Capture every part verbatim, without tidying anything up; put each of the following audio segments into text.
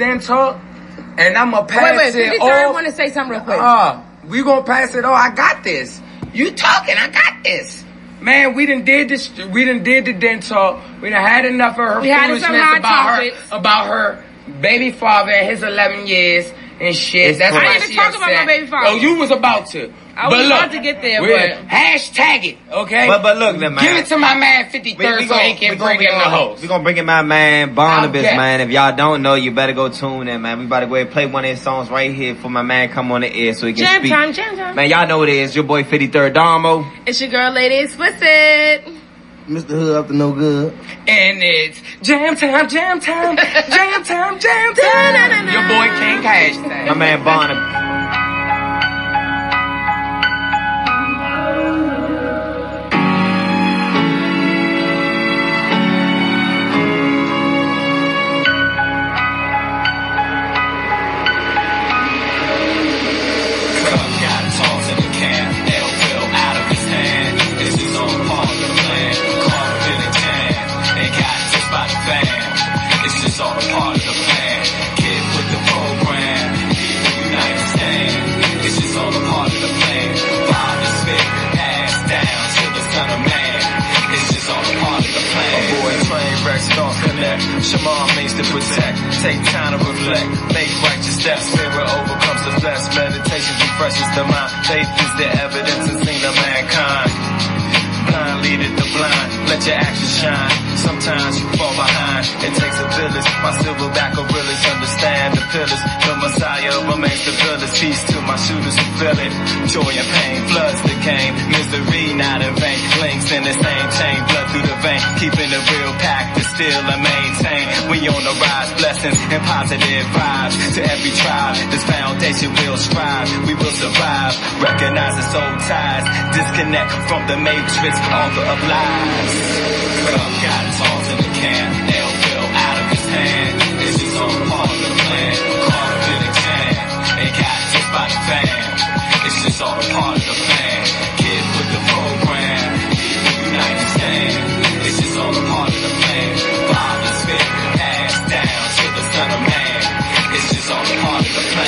then talk, and I'm going to pass wait, wait, it off. I want to say something real quick. Uh, we going to pass it off. I got this. You talking. I got this. Man, we done did this. We done did the dent talk. We done had enough of her we foolishness about topics. her about her baby father and his eleven years and shit. That's I didn't even talk upset. about my baby father. Oh, you was about to. I but was look, about to get there, but hashtag it, okay? But but look, man, give it to my man fifty-third we, we so he can bring in the host. We gonna bring in my man Barnabas, okay. man. If y'all don't know, you better go tune in, man. We about to go ahead and play one of his songs right here for my man come on the air so he can jam speak. Jam time, jam time. Man, y'all know what it is. Your boy fifty-third Damo. It's your girl, Lady Explicit. Mister Hood up to no good. And it's jam time, jam time, jam time, jam time. Na, na, na. Your boy King Cash. My man Barnabas. Shamar means to protect, take time to reflect, make righteous steps, spirit overcomes the flesh, meditation refreshes the mind, faith is the evidence and seen of mankind, blind leadeth the blind, let your actions shine, sometimes you fall behind, it takes a village, my silverback gorillas understand the pillars, the Messiah remains the village, peace to my shooters who feel it, joy and pain, floods that came, misery not in vain, links in the same chain, blood through the vein, keeping the real pact is still a main. We on the rise, blessings and positive vibes to every tribe. This foundation will strive, we will survive. Recognize the soul ties, disconnect from the matrix, author of lies. Cup got tossed in the can, they'll fill out of his hand. It's just all part of the plan, part of the can. Ain't got just by the fan. It's just all part of the plan. Kid with the program, people unite stand. It's just all a part of the plan. Father spirit.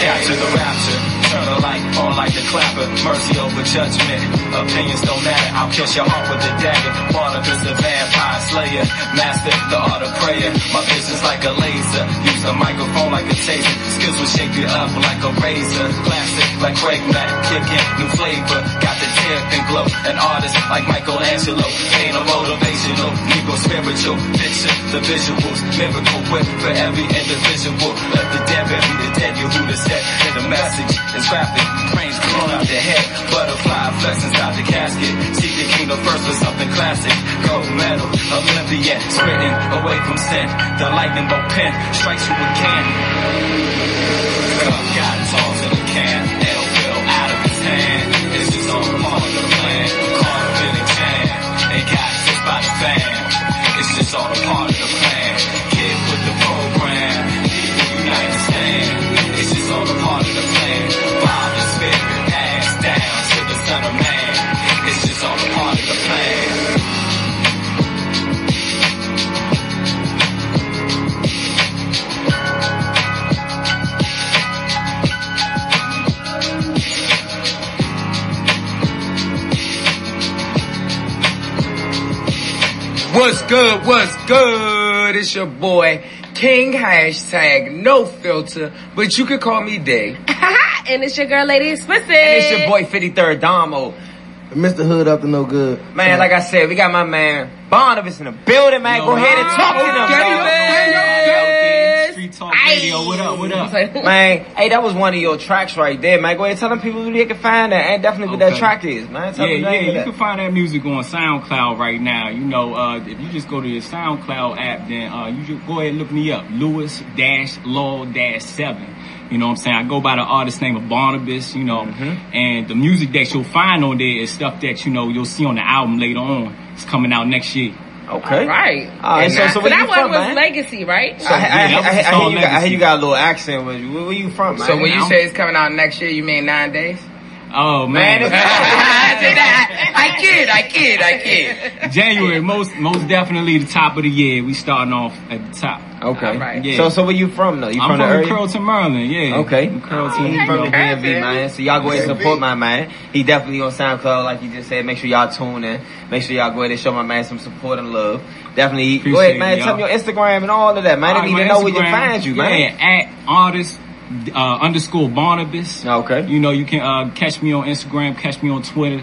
Capture the rapture, turn the light on like the clapper. Mercy over judgment, opinions don't matter. I'll kiss your heart with a dagger. Barnabas, the vampire slayer, master the art of prayer. My vision's like a laser, use a microphone like a taser. Skills will shake you up like a razor. Classic like Craig Nut, kicking new flavor. Got the tip and glow, an artist like Michelangelo. Ain't a motivational, ego spiritual. Picture the visuals, miracle whip for every individual. Let the dead bury the dead, you who the and the message is rapid, brains blown out the head, butterfly flex inside the casket. See the kingdom first with something classic, gold medal, oblivion, spitting away from sin. The lightning bolt pen strikes you with candy. Cup got tossed in the can, it'll fill out of his hand. It's just on part of the plan, carved in the can. They got just by the fan. It's just all a part of the plan. Kid with the program, people unite stand. It's just all a part of the plan. Father, spirit, ass down to the Son of Man. It's just all a part of the plan. What's good? What's good? It's your boy, King Hashtag No Filter, but you can call me Day. And it's your girl, Lady Explicit. And it's your boy, fifty-third Damo. Mister Hood up to no good. Man, yeah. Like I said, we got my man, Barnabas in the building, man. No, go ahead and talk to them, man. Street Talk Radio, what up, what up? Man, hey, that was one of your tracks right there, man. Go ahead and tell them people who they can find that, and definitely okay. What that track is, man. Tell yeah, them yeah, you that. Can find that music on SoundCloud right now. You know, uh, if you just go to your SoundCloud app, then uh, you just go ahead and look me up, Lewis Law seven. You know what I'm saying? I go by the artist name of Barnabas, you know, mm-hmm. and the music that you'll find on there is stuff that, you know, you'll see on the album later on. It's coming out next year. Okay. All right. All right. So, so, so that one was man? Legacy, right? So, I, I, yeah, I, I, I, hear got, I hear you got a little accent. Where, where you from, man? So when you say it's coming out next year, you mean nine days? Oh man, man. I kid, I kid, I kid. January, most most definitely the top of the year. We starting off at the top. Okay. All right. Yeah. So so where you from though? You I'm from, from the Curlton, Maryland. Yeah. Okay. From Curlton, oh, Maryland. B and B, man. So y'all go ahead and support my man. He definitely on SoundCloud, like you just said. Make sure y'all tune in. Make sure y'all go ahead and show my man some support and love. Definitely. Appreciate go ahead, man. Tell me your Instagram and all of that, man. I didn't even know where you find you, man. Yeah, at artist. Uh, underscore Barnabas. Okay. You know, you can uh, catch me on Instagram, catch me on Twitter.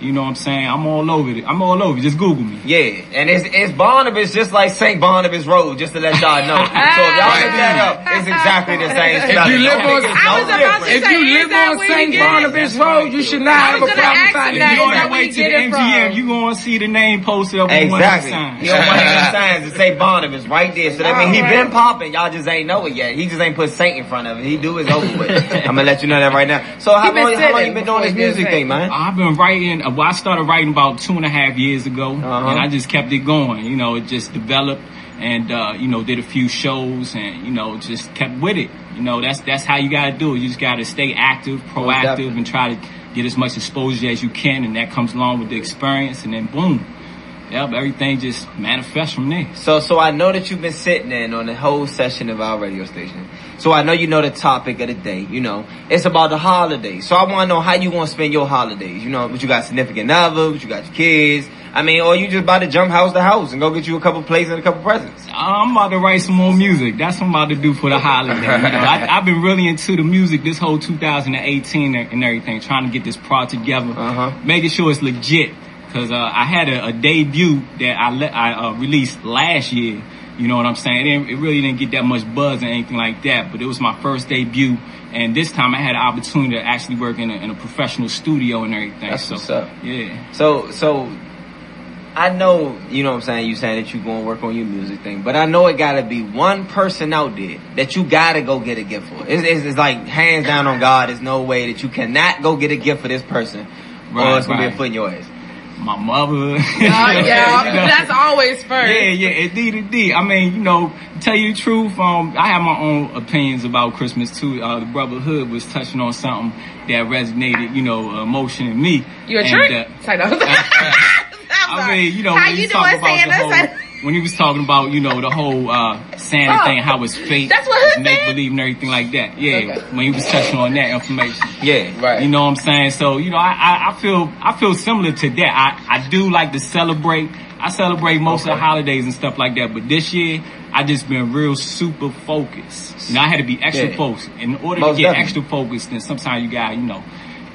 You know what I'm saying? I'm all over it. I'm all over it. Just Google me. Yeah. And it's, it's Barnabas just like Saint Barnabas Road, just to let y'all know. So if y'all look that up, it's exactly the same stuff. If you live on, no say, if you live on Saint Barnabas Road, you should not have a problem finding it. If you're on your way to the M G M, you're going to see the name posted up on one of the signs. You're on one of the signs that say Barnabas right there. So that means he been popping. Y'all just ain't know it yet. He just ain't put Saint in front of it. He do his over with. I'm going to let you know that right now. So how long you been doing this music thing, man? I've been writing. Well, I started writing about two and a half years ago, uh-huh. and I just kept it going. You know, it just developed, and uh, you know, did a few shows, and you know, just kept with it. You know, that's that's how you gotta do it. You just gotta stay active, proactive, oh, and try to get as much exposure as you can, and that comes along with the experience, and then boom. Yep, everything just manifests from there. So, so I know that you've been sitting in on the whole session of our radio station. So I know you know the topic of the day. You know, it's about the holidays. So I want to know how you want to spend your holidays. You know, but you got significant other, but you got your kids. I mean, or you just about to jump house to house and go get you a couple plays and a couple presents. I'm about to write some more music. That's what I'm about to do for the holidays. You know, I, I've been really into the music this whole two thousand eighteen and everything, trying to get this project together, uh-huh. making sure it's legit. Because uh, I had a, a debut that I, le- I uh, released last year, you know what I'm saying? It, it really didn't get that much buzz or anything like that, but it was my first debut. And this time I had an opportunity to actually work in a, in a professional studio and everything. That's so, what's up. Yeah. So, so I know, you know what I'm saying, you saying that you going to work on your music thing, but I know it got to be one person out there that you got to go get a gift for. It's, it's, it's like hands down on God, there's no way that you cannot go get a gift for this person right, or it's going right. to be a foot in your ass. My mother. Yeah, yeah. You know? That's always first. Yeah, yeah, indeed, indeed. I mean, you know, to tell you the truth, um, I have my own opinions about Christmas too. Uh, the Brotherhood was touching on something that resonated, you know, emotion in me. You a jerk? Uh, I mean, you know, how when you, you doing, about Santa? The whole, when he was talking about, you know, the whole uh, Santa oh, thing, how it's fake, that's what make believe and everything like that. Yeah, okay. When he was touching on that information. Yeah, right. You know what I'm saying? So, you know, I, I, I feel I feel similar to that. I, I do like to celebrate. I celebrate most okay. of the holidays and stuff like that. But this year, I just been real super focused. You know, I had to be extra yeah. focused. In order most to get definitely. extra focused, then sometimes you got, you know,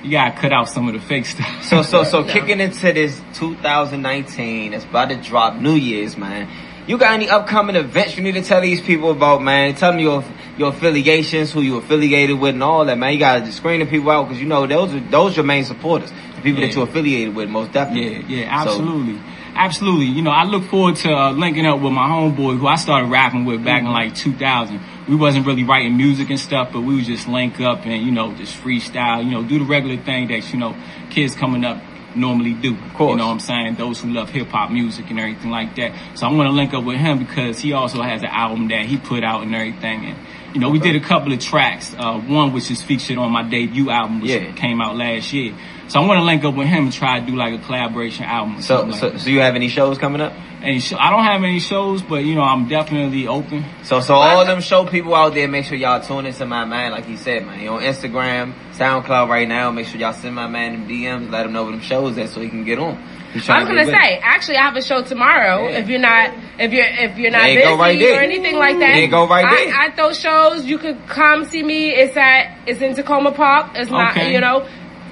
you gotta cut out some of the fake stuff. So, so, so, yeah. kicking into this two thousand nineteen, it's about to drop. New Year's, man. You got any upcoming events you need to tell these people about, man? Tell them your your affiliations, who you affiliated with, and all that, man. You gotta just screen the people out because you know those are those your main supporters, the people yeah. that you're affiliated with, most definitely. Yeah, yeah, absolutely, so, absolutely. You know, I look forward to uh, linking up with my homeboy who I started rapping with back mm-hmm. in like two thousand. We wasn't really writing music and stuff, but we would just link up and, you know, just freestyle, you know, do the regular thing that, you know, kids coming up normally do. Of course. You know what I'm saying? Those who love hip-hop music and everything like that. So I'm going to link up with him because he also has an album that he put out and everything. And, you know, we did a couple of tracks, uh, one which is featured on my debut album, which yeah. came out last year. So I want to link up with him and try to do like a collaboration album. So, so, like so you have any shows coming up? Any sh- I don't have any shows, but you know I'm definitely open. So, so all them show people out there, make sure y'all tune into my man. Like he said, man, he on Instagram, SoundCloud right now. Make sure y'all send my man them D Ms, let him know what them shows that so he can get on. I was gonna say, actually, I have a show tomorrow. Yeah. If you're not, if you're, if you're not busy right or anything like that, they go right I, there. I throw shows. You could come see me. It's at, it's in Tacoma Park. It's okay. not, you know.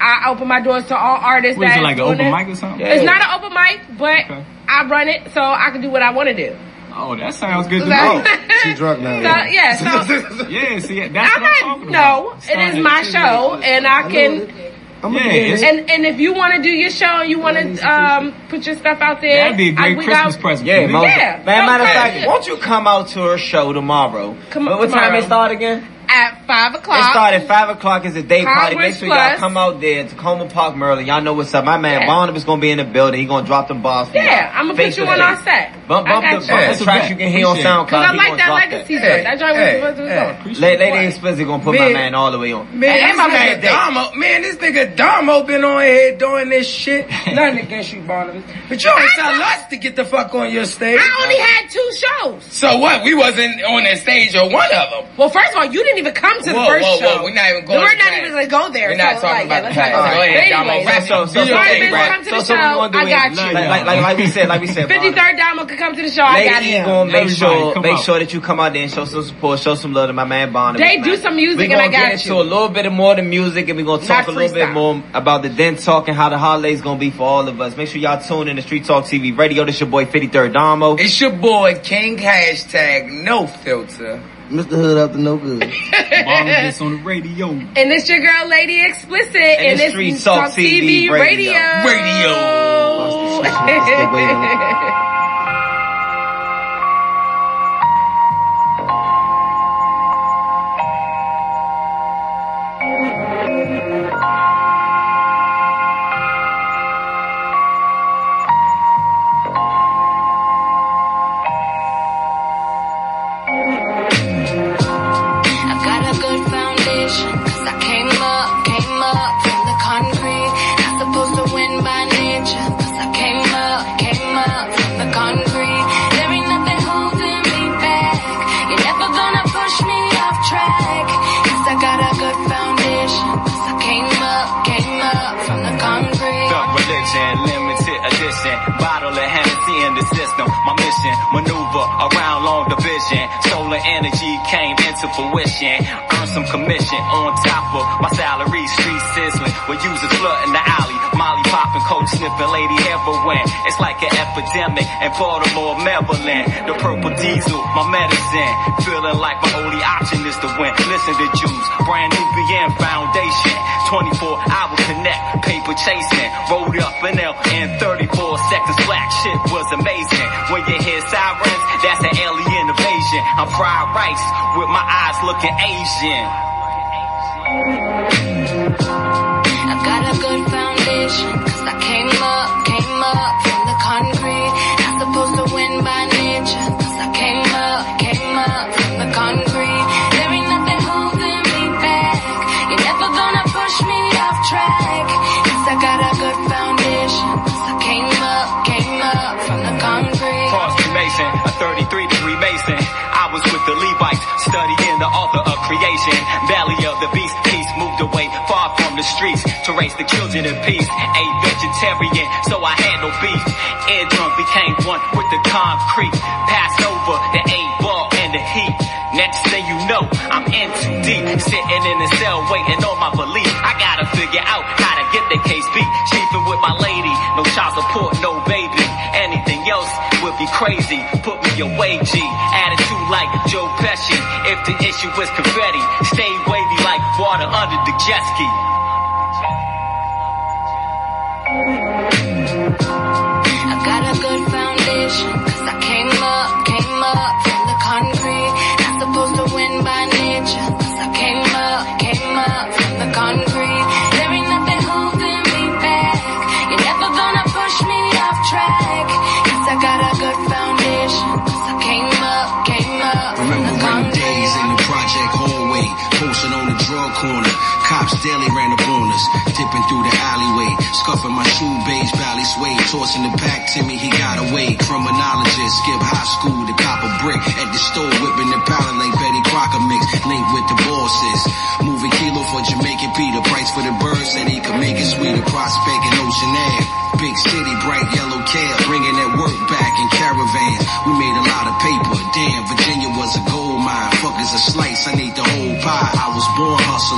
I open my doors to all artists. What is that it like an open it. mic or something? Yeah. It's not an open mic, but okay. I run it, so I can do what I want to do. Oh, that sounds good to know. She's drunk now. So, yeah, so yeah, see, that's I'm what I'm talking about. No, it is my show, and I can. I'm yeah, and and if you want to do your show and you want to um put your stuff out there, that'd be a great I, Christmas got, present. Yeah, most, yeah. Man, matter of fact, won't you come out to her show tomorrow? Come on, what tomorrow. time it start again? At five o'clock. It started at five o'clock. It's a day party. Make sure y'all come out there. Tacoma Park, Maryland. Y'all know what's up. My man yeah. Barnabas going to be in the building. He going to drop them balls. Yeah, I'm going to put you on our set. Bump, bump the, bump the tracks you can hear on SoundCloud. Because I like that legacy joint. That joint was what's going on. Lady Explicit going to put my man all the way on. Man, my man Dom. Man, this nigga Dom been on here doing this shit. Nothing against you, Barnabas. But you don't tell us to get the fuck on your stage. I only had two shows. So what? We wasn't on that stage or one of them. Well, first of all, you didn't even come to the whoa, first whoa, whoa. show. We're not even going We're not even going to go there. We're not so talking like, about yeah, that. Go ahead, Damo. Right. So, so, so, so, right. so, so I got you. Like, like, like we said, like we said. fifty-third Damo could come to the show. Ladies, I got him. Gonna make sure, make sure that you come out there and show some support, show some love to my man, Barnabas. They do some music and I got you. We're going to get into a little bit more of the music and we're going to talk a little bit more about the Den Talk and how the holiday's going to be for all of us. Make sure y'all tune in to Street Talk T V Radio. This your boy, fifty-third Damo. It's your boy, King Hashtag No Filter. Mister Hood up to no good. Barnabas on the radio. And it's your girl, Lady Explicit. And, and it's Street Talk T V, T V Radio. Radio. Radio. Lost the shit. Lost the way to it. Maneuver around long division. Solar energy came into fruition. Earned some commission on top of my salary. Street sizzling with users flooding the alley. Molly popping, coke sniffing, lady heroin. It's like an epidemic in Baltimore, Maryland. The purple diesel, my medicine. Feeling like my only option is to win. Listen to Jews, brand new B M foundation. twenty-four hour connect, paper chasing. Rolled up in L in thirty-four seconds. Black shit was amazing. When you hear sirens, that's an alien invasion. I'm fried rice with my eyes looking Asian. I got a good foundation, cause I came up, came up from the concrete. Not supposed to win by nature, cause I came up, came up from the concrete. There ain't nothing holding me back. You're never gonna push me off track, cause I got a good foundation, cause I came up, came up from the concrete. A thirty-three degree Mason. I was with the Levites, studying the author of creation. Valley of the beast, peace moved away far from the streets to raise the children in peace. A vegetarian, so I had no beef. Eardrum became one with the concrete. Passed over the eight ball and the heat. Next thing you know, I'm in too deep. Sitting in a cell waiting on my belief. I gotta figure out how to get the case beat. Cheaping with my lady, no child support, no baby. Anything else would be crazy. Put me away, G. Attitude like Joe Pesci. If the issue is confetti, stay wavy like water under the jet ski. I got a good foundation, cause I came up, came up from the concrete. Not supposed to win by nature, cause I came up, came up from the concrete. There ain't nothing holding me back. You're never gonna push me off track, cause I got a good foundation, cause I came up, came up from the concrete. Remember days in the project hallway, posted on the drug corner. Cops daily ran up on us, dipping through the alleyway, scuffing my shoe beige, valley suede, tossing it back to me, he got away. Criminologist, skip high school to cop a brick, at the store whipping the pallet like Betty Crocker mix, linked with the bosses, moving kilo for Jamaican Peter, price for the bird, said he could make it sweeter, prospect and Ocean Ave, big city, bright yellow cab, bringing that work back in caravans, we made a lot of paper, damn, Virginia was a gold mine, fuck is a slice, I need the whole pie, I was born hustler.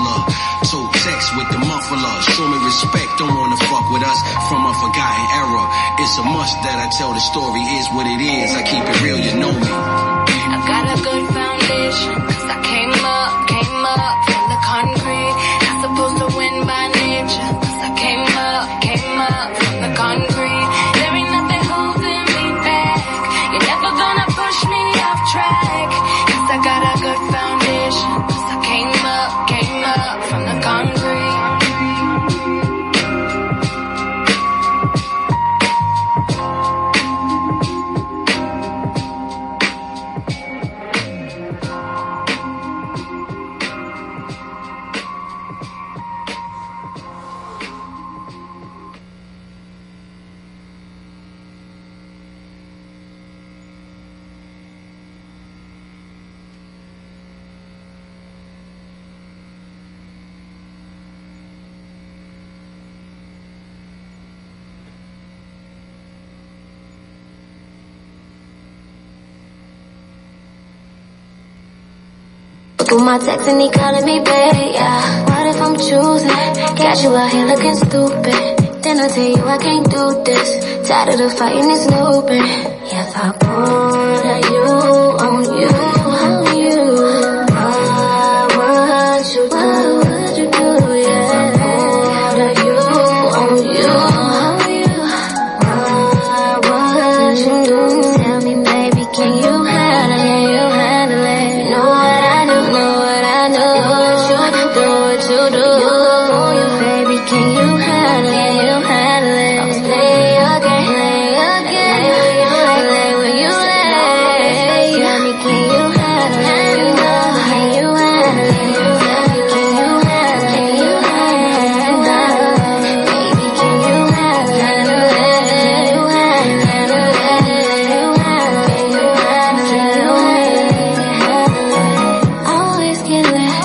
So text with the muffler, show me respect, don't wanna fuck with us from a forgotten era. It's a must that I tell the story is what it is, I keep it real, you know me. I got a good foundation, cause I came up, came up from the concrete. Not supposed to win by nature, cause I came up, came up from the concrete. There ain't nothing holding me back, you're never gonna push me off track, cause I got a good foundation, cause I came up. Through my text and he calling me babe, yeah. What if I'm choosing? Catch you out here looking stupid. Then I tell you I can't do this. Tired of the fighting and snooping. If I wanted you, on you, on you, what would you do? What would you do, yeah? Wanted you, on you, on you, what would you do? Tell me, baby, can you handle it? Can you handle it? You know what I do, know what I do. You know what you do, what you do. You know you, baby, can you handle it? Can you handle it? I'll play your game, play your game. Always get lit,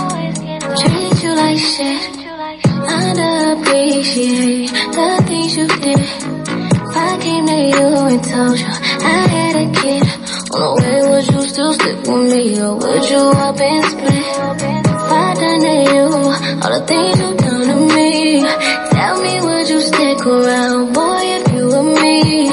treat you like shit. Underappreciate the things you did. If I came to you and told you I had a kid on the way, would you still stick with me, or would you up and split? If I done to you all the things you done to me, tell me, would you stick around, boy, if you were me?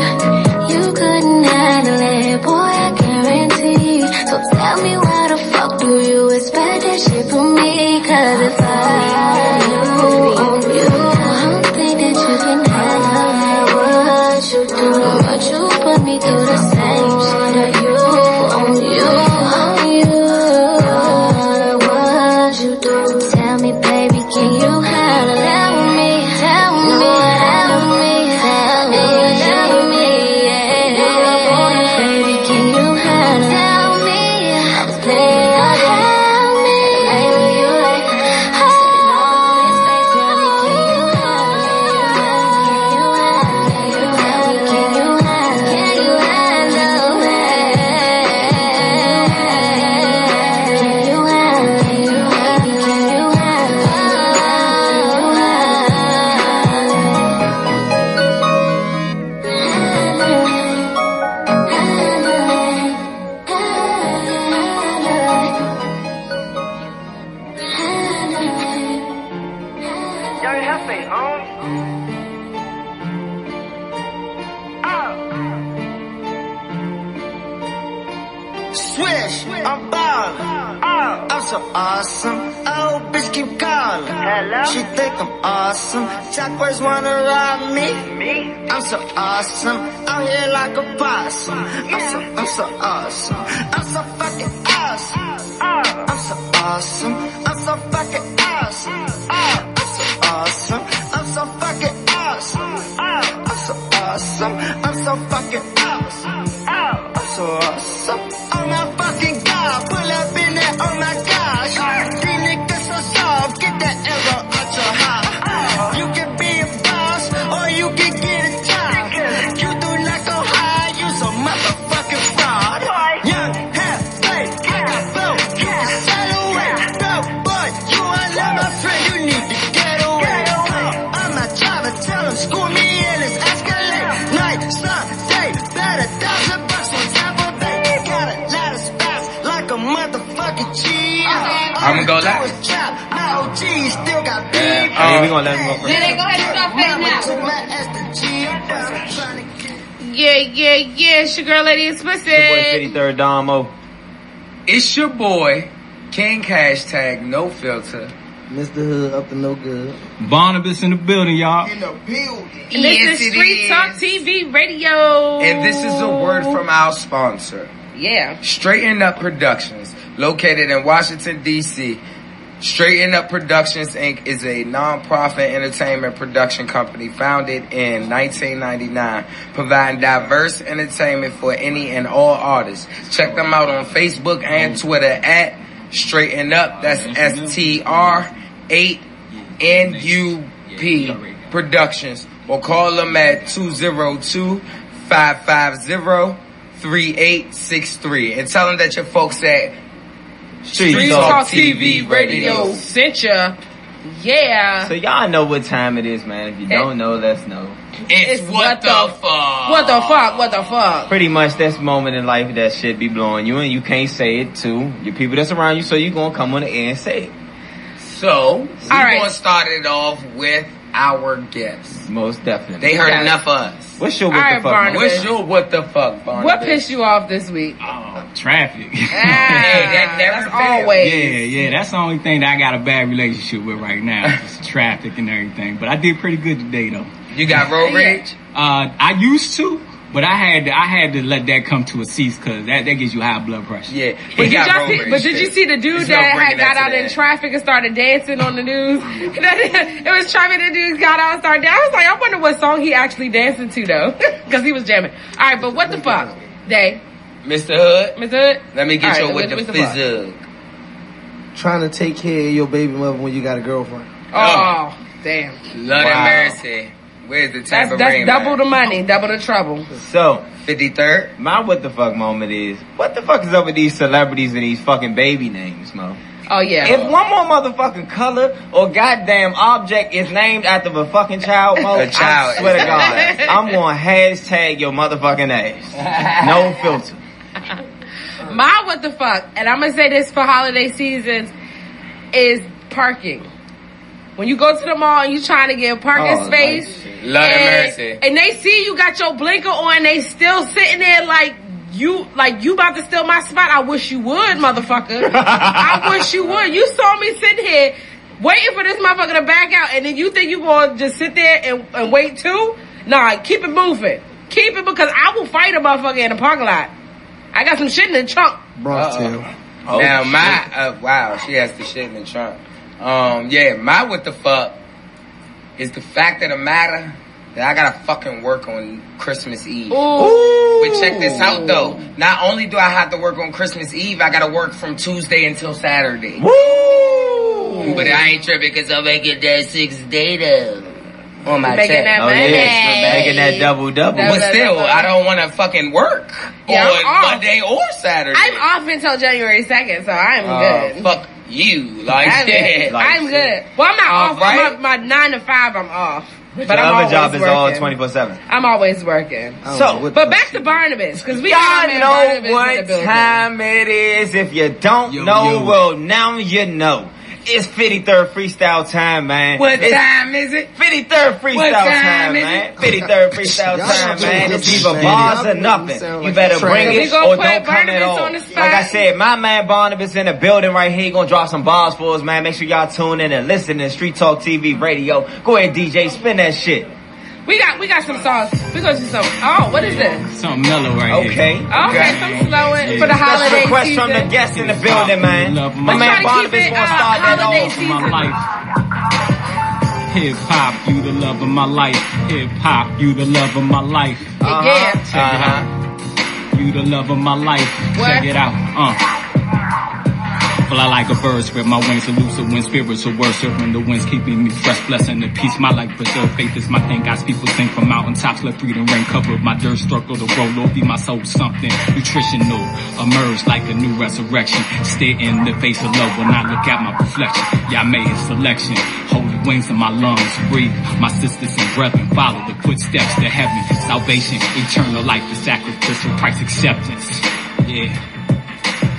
You couldn't handle it, boy, I guarantee. So tell me, why the fuck do you expect that shit from me? Cause if I had you on you, I don't think that you can handle what you do, what you put me through the same shit. Are you on you, on you, what you do? Tell me, baby, can you handle it? Tell me, tell me, tell me, tell me, tell me, yeah. Baby, can you handle it? Tell me, play or help me. Baby, you like Y'all help me, homes. Oh. Swish, I'm ballin'. Oh. I'm so awesome. Oh, bitch, keep calling. Hello? She think I'm awesome. Chopper's wanna rob me. Me? I'm so awesome. Out here like a possum. Yeah. I'm so, I'm so awesome. I'm so fucking awesome. Oh. I'm so awesome. I'm so fucking awesome. Oh. Awesome. I'm so fucking awesome. I'm so awesome. I'm so fucking awesome. I'm so awesome. Oh my fucking god, pull up in there. Oh my gosh, these niggas so soft. Get that arrow out your heart. You can be a boss, or you can get a job. You do not go high. You so motherfucking fraud. Young, half fake, I got flow. You can sail away, no boy. You are not my friend. You need to get. School me in this Escalade, night, Sunday, bet a thousand bucks on top of it. Got a lot of spots like a motherfucking cheese. I'ma go live. My O G still got beef. Yeah, I mean, we gonna let him go first. Yeah, go ahead and stop playing now. Yeah, yeah, yeah, it's your girl, Lady Explicit. It's your boy, fifty-third Domo. It's your boy, King Hashtag No Filter. Mister Hood up to no good. Barnabas in the building, y'all. In the building. And yes, this is Street Talk T V Radio. And this is a word from our sponsor. Yeah. Straighten Up Productions, located in Washington, D C Straighten Up Productions, Incorporated is a non-profit entertainment production company founded in nineteen ninety-nine, providing diverse entertainment for any and all artists. Check them out on Facebook and Twitter at Straighten Up, that's S T R eight N U P Productions, or call them at two zero two, five five zero, three eight six three and tell them that your folks at Street, Street Talk T V, T V Radio sent ya. Yeah. So y'all know what time it is, man. If you don't know, let's know. It's, it's what, what the, the fuck. What the fuck, what the fuck. Pretty much that's moment in life that shit be blowing you and you can't say it to your people that's around you, so you gonna come on the air and say it. So, we right. gonna start it off with our gifts. Most definitely. They heard yeah. enough of us. What's your what right, the fuck, Barnabas? What's your what the fuck, Barnabas? What pissed you off this week? Oh, traffic. Ah, hey, that never fails. Always. Yeah, yeah, that's the only thing that I got a bad relationship with right now. It's traffic and everything. But I did pretty good today, though. You got road rage? Uh, I used to, but I had to, I had to let that come to a cease because that, that gives you high blood pressure. Yeah, but did, y'all see, but did you see the dude it's that had got out in traffic and started dancing on the news? It was traffic. The dude got out and started dancing. I was like, I wonder what song he actually dancing to though, because he was jamming. All right, but what the fuck, Day? Mister Hood, Mister Hood. Let me get you with the fizzle. Trying to take care of your baby mother when you got a girlfriend. Oh, oh. damn! Lord wow. and mercy. Where's the time of rain? That's double the money, double the trouble. So, fifty-third, my what the fuck moment is, what the fuck is up with these celebrities and these fucking baby names, Mo? Oh, yeah. If one more motherfucking color or goddamn object is named after a fucking child, Mo, a child. I swear to God, I'm going to hashtag your motherfucking ass. No filter. My what the fuck, and I'm going to say this for holiday seasons, is parking. When you go to the mall and you trying to get parking oh, space, and, mercy. and they see you got your blinker on, they still sitting there like you, like you about to steal my spot. I wish you would, motherfucker. I wish you would. You saw me sitting here waiting for this motherfucker to back out, and then you think you gonna just sit there and, and wait too? Nah, keep it moving, keep it because I will fight a motherfucker in the parking lot. I got some shit in the trunk. Bro, too. Oh, now shit. my uh, wow, she has the shit in the trunk. Um, yeah, my what the fuck is the fact of the matter that I gotta fucking work on Christmas Eve. Ooh. But check this out though. Not only do I have to work on Christmas Eve, I gotta work from Tuesday until Saturday. Woo! But I ain't tripping because I'm making that six day though. On my check. That oh, yeah. Making that double double. But still, I don't wanna fucking work yeah, on Monday or Saturday. I'm off until January second, so I'm uh, good. Fuck. You like I'm that? Good. Like I'm shit. good. Well, I'm not all off. Right. My, my nine to five, I'm off. But my other job is all twenty four seven. I'm always working. Oh, so, but back to Barnabas, because we all know what time it is. If you don't yo, know, yo. well, now you know. It's fifty-third freestyle time, man. What it's time is it? fifty-third freestyle time, time, man. fifty-third freestyle time, man. It's either bars or nothing. You better bring it or don't come at all. Like I said, my man Barnabas in the building right here. He gonna drop some bars for us, man. Make sure y'all tune in and listen to Street Talk T V Radio. Go ahead, D J, spin that shit. We got we got some songs. We gonna do some. Oh, what is this? Something mellow right okay. here. Okay. Okay, some slow in for the holiday season. Request from the guests in the building, man. My Let's man Barnabas gonna start that all for my life. Hip hop, you the love of my life. Hip hop, you the love of my life. Uh-huh. Yeah. Check it out. You the love of my life. What? Check it out. Uh. Fly like a bird, spread my wings elusive when spirits are worse. When the winds keeping me fresh, blessing the peace. My life preserve faith is my thing. God's people sing from mountaintops. Let freedom rain cover my dirt, struggle to roll. Lord, be my soul something nutritional. Emerge like a new resurrection. Stare in the face of love when I look at my reflection. Y'all made his selection. Holy wings in my lungs, breathe. My sisters and brethren follow the footsteps to heaven. Salvation, eternal life, the sacrificial price acceptance. Yeah.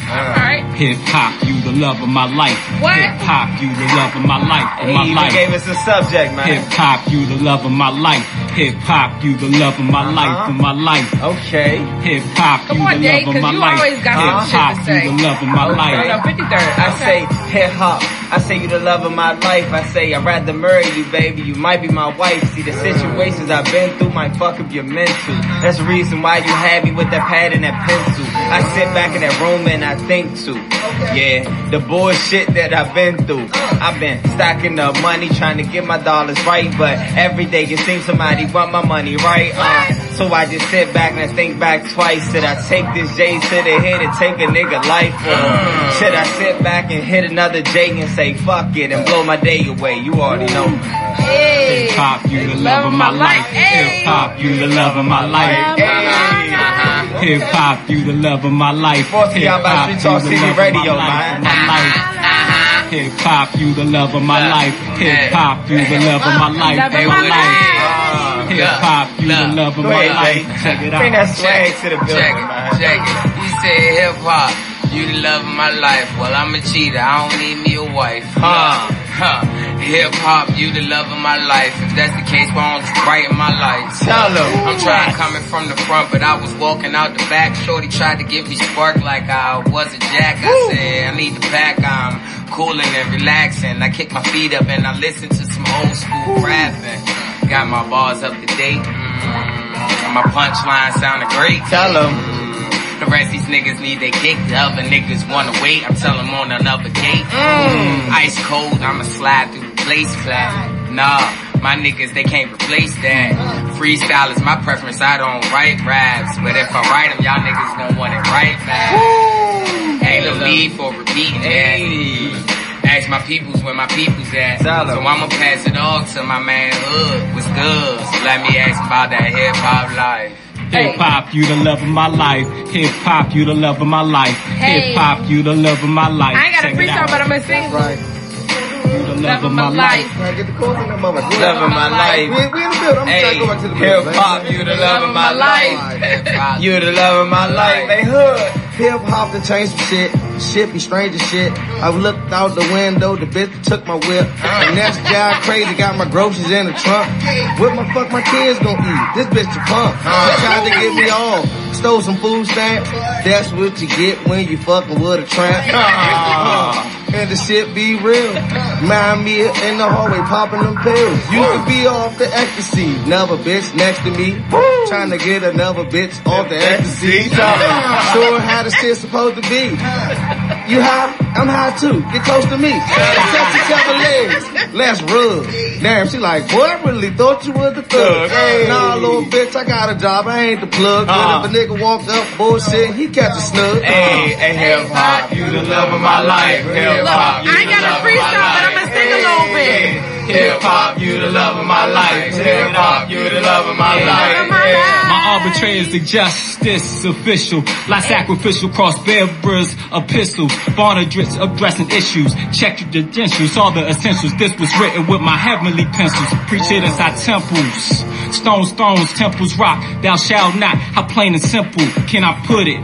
Alright. Hip hop, you the love of my life. What? Hip hop, you the love of my life. Of my life. You gave us a subject, man. Hip hop, you the love of my life. Hip hop, you the love of my uh-huh. life, of my life. Okay. Hip hop, you on, the Dave, love of my you life. Hip hop, you the love of my okay. life. No, no, fifty-third. Okay. I say hip hop. I say you the love of my life. I say I'd rather marry you, baby. You might be my wife. See the situations I've been through might fuck up your mental. That's the reason why you had me with that pad and that pencil. I sit back in that room and I think too. Okay. Yeah, the bullshit that I've been through. I've been stacking up money, trying to get my dollars right, but every day it seems somebody want my money right. Uh, so I just sit back and I think back twice. Should I take this J to the head and take a nigga life? Or should I sit back and hit another J and say fuck it and blow my day away? You already know. Hey. Hip hop, you the love of my life. Hip hop, you the love of my life. Hip hop, you the love of my life. Hip hop, you the love of my life. Hip hop, you the love of my life. Hip hop, you the love of my life. love yeah. hip hop. You love. the love of Go my ahead, life. Check it out. Bring that swag to the building. Check it. Man. Check it. He said hip hop. You the love of my life. Well, I'm a cheater. I don't need me a wife. Huh. Huh. Hip hop, you the love of my life. If that's the case, why don't you brighten my life? Tell em. I'm trying coming from the front, but I was walking out the back. Shorty tried to give me spark like I was a jack. I said, I need the pack. I'm cooling and relaxing. I kick my feet up and I listen to some old school rapping. Got my bars up to date. Mm, my punchline sounded great. Tell em. The rest these niggas need they kick. The other niggas wanna wait. I'm telling them on another gate. Mm. Ice cold, I'ma slide through the place clap. Nah, my niggas, they can't replace that. Freestyle is my preference, I don't write raps. But if I write them, y'all niggas gon' want it right back. Ain't no need for repeating that. Ask my peoples where my peoples at. So I'ma pass it on to my man Hood. What's good? So let me ask about that hip-hop life. Hip hop, you the love of my life. Hip hop, you the love of my life. Hey. Hip hop, you the love of my life. I ain't got a freestyle, but I'm gonna sing. Right. You the love, love of my life. life. Right, get the cold in the moment. Love, love of my life. life. We, we in the field. I'm hey. trying to go back to the field. Hip hop, you the love of my life. You the love of my life. They hood. Hip hop and change some shit. Shit be strange as shit. I looked out the window, the bitch took my whip. And that's job crazy, got my groceries in the trunk. What my fuck my kids gon' eat? This bitch a punk. She tried to get me on. Stole some food stamps. That's what you get when you fucking with a tramp. And the shit be real. Mind me in the hallway popping them pills. Used to be off the ecstasy. Another bitch next to me. Woo. Trying to get another bitch off the ecstasy. Sure how the shit's supposed to be. You high? I'm high too. Get close to me. Touch each other's legs. Let's rub. Damn, she like, boy, I really thought you was the thug. Hey. Nah, little bitch, I got a job. I ain't the plug. Uh-huh. But if a nigga walk up, bullshit, he catch a snug. Hey, uh-huh. hey, hip hop, you the love of my life. Hip hop, you the love of my life. I ain't got a freestyle, but I'm gonna sing a little bit. Hip hop, you the love of my life. Hip hop, you the love of my life. My arbitrators, the justice official, like sacrificial cross bearers, epistles, Barnabas addressing issues. Check your credentials, all the essentials. This was written with my heavenly pencils. Preach it inside temples, stone stones, temples rock. Thou shalt not. How plain and simple can I put it?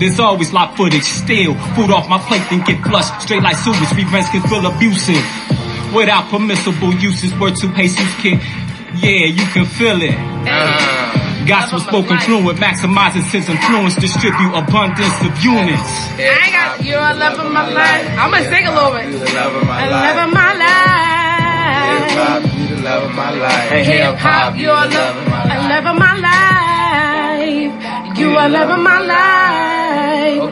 There's always live footage. Steal food off my plate, then get flushed straight like sewage. Revenge can feel abusive. Without permissible uses, word to Jesus kid. Yeah, you can feel it. Uh, Gospel spoken fluent, maximizing sense influence, distribute abundance of units. I got you, I love of my life. I'm gonna sing a little bit. I love of my life. Hip hop, you the love of my life. Hip hop, you are love of my life. You are love of my life.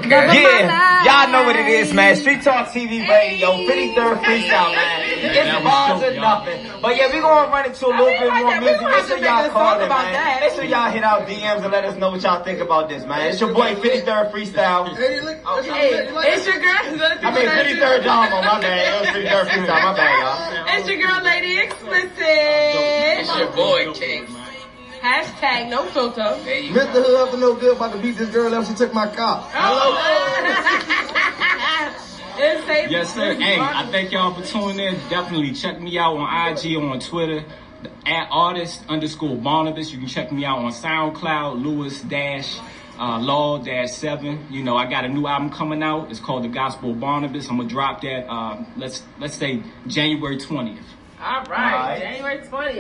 Yeah. Y'all know what it is, man. Street Talk T V Radio, fifty-third Freestyle, man. It's bars or nothing. But yeah, we're going to run into a little bit more music. Make sure y'all call it, man. Make sure y'all hit out D Ms and let us know what y'all think about this, man. It's your boy, fifty-third Freestyle. Hey, it's your girl. I mean, fifty-third Drama, my bad. It was fifty-third Freestyle, my bad, y'all. It's your girl, Lady Explicit. It's your boy, King. Hashtag no filter. Mister Hood up to no good about to beat this girl up. She took my car. Hello. Yes, sir. Hey, I thank y'all for tuning in. Definitely check me out on I G, on Twitter, at artist underscore Barnabas. You can check me out on SoundCloud, Lewis dash uh, Law dash seven. You know, I got a new album coming out. It's called The Gospel of Barnabas. I'm gonna drop that. Uh, let's let's say January twentieth. All right, All right. January twentieth.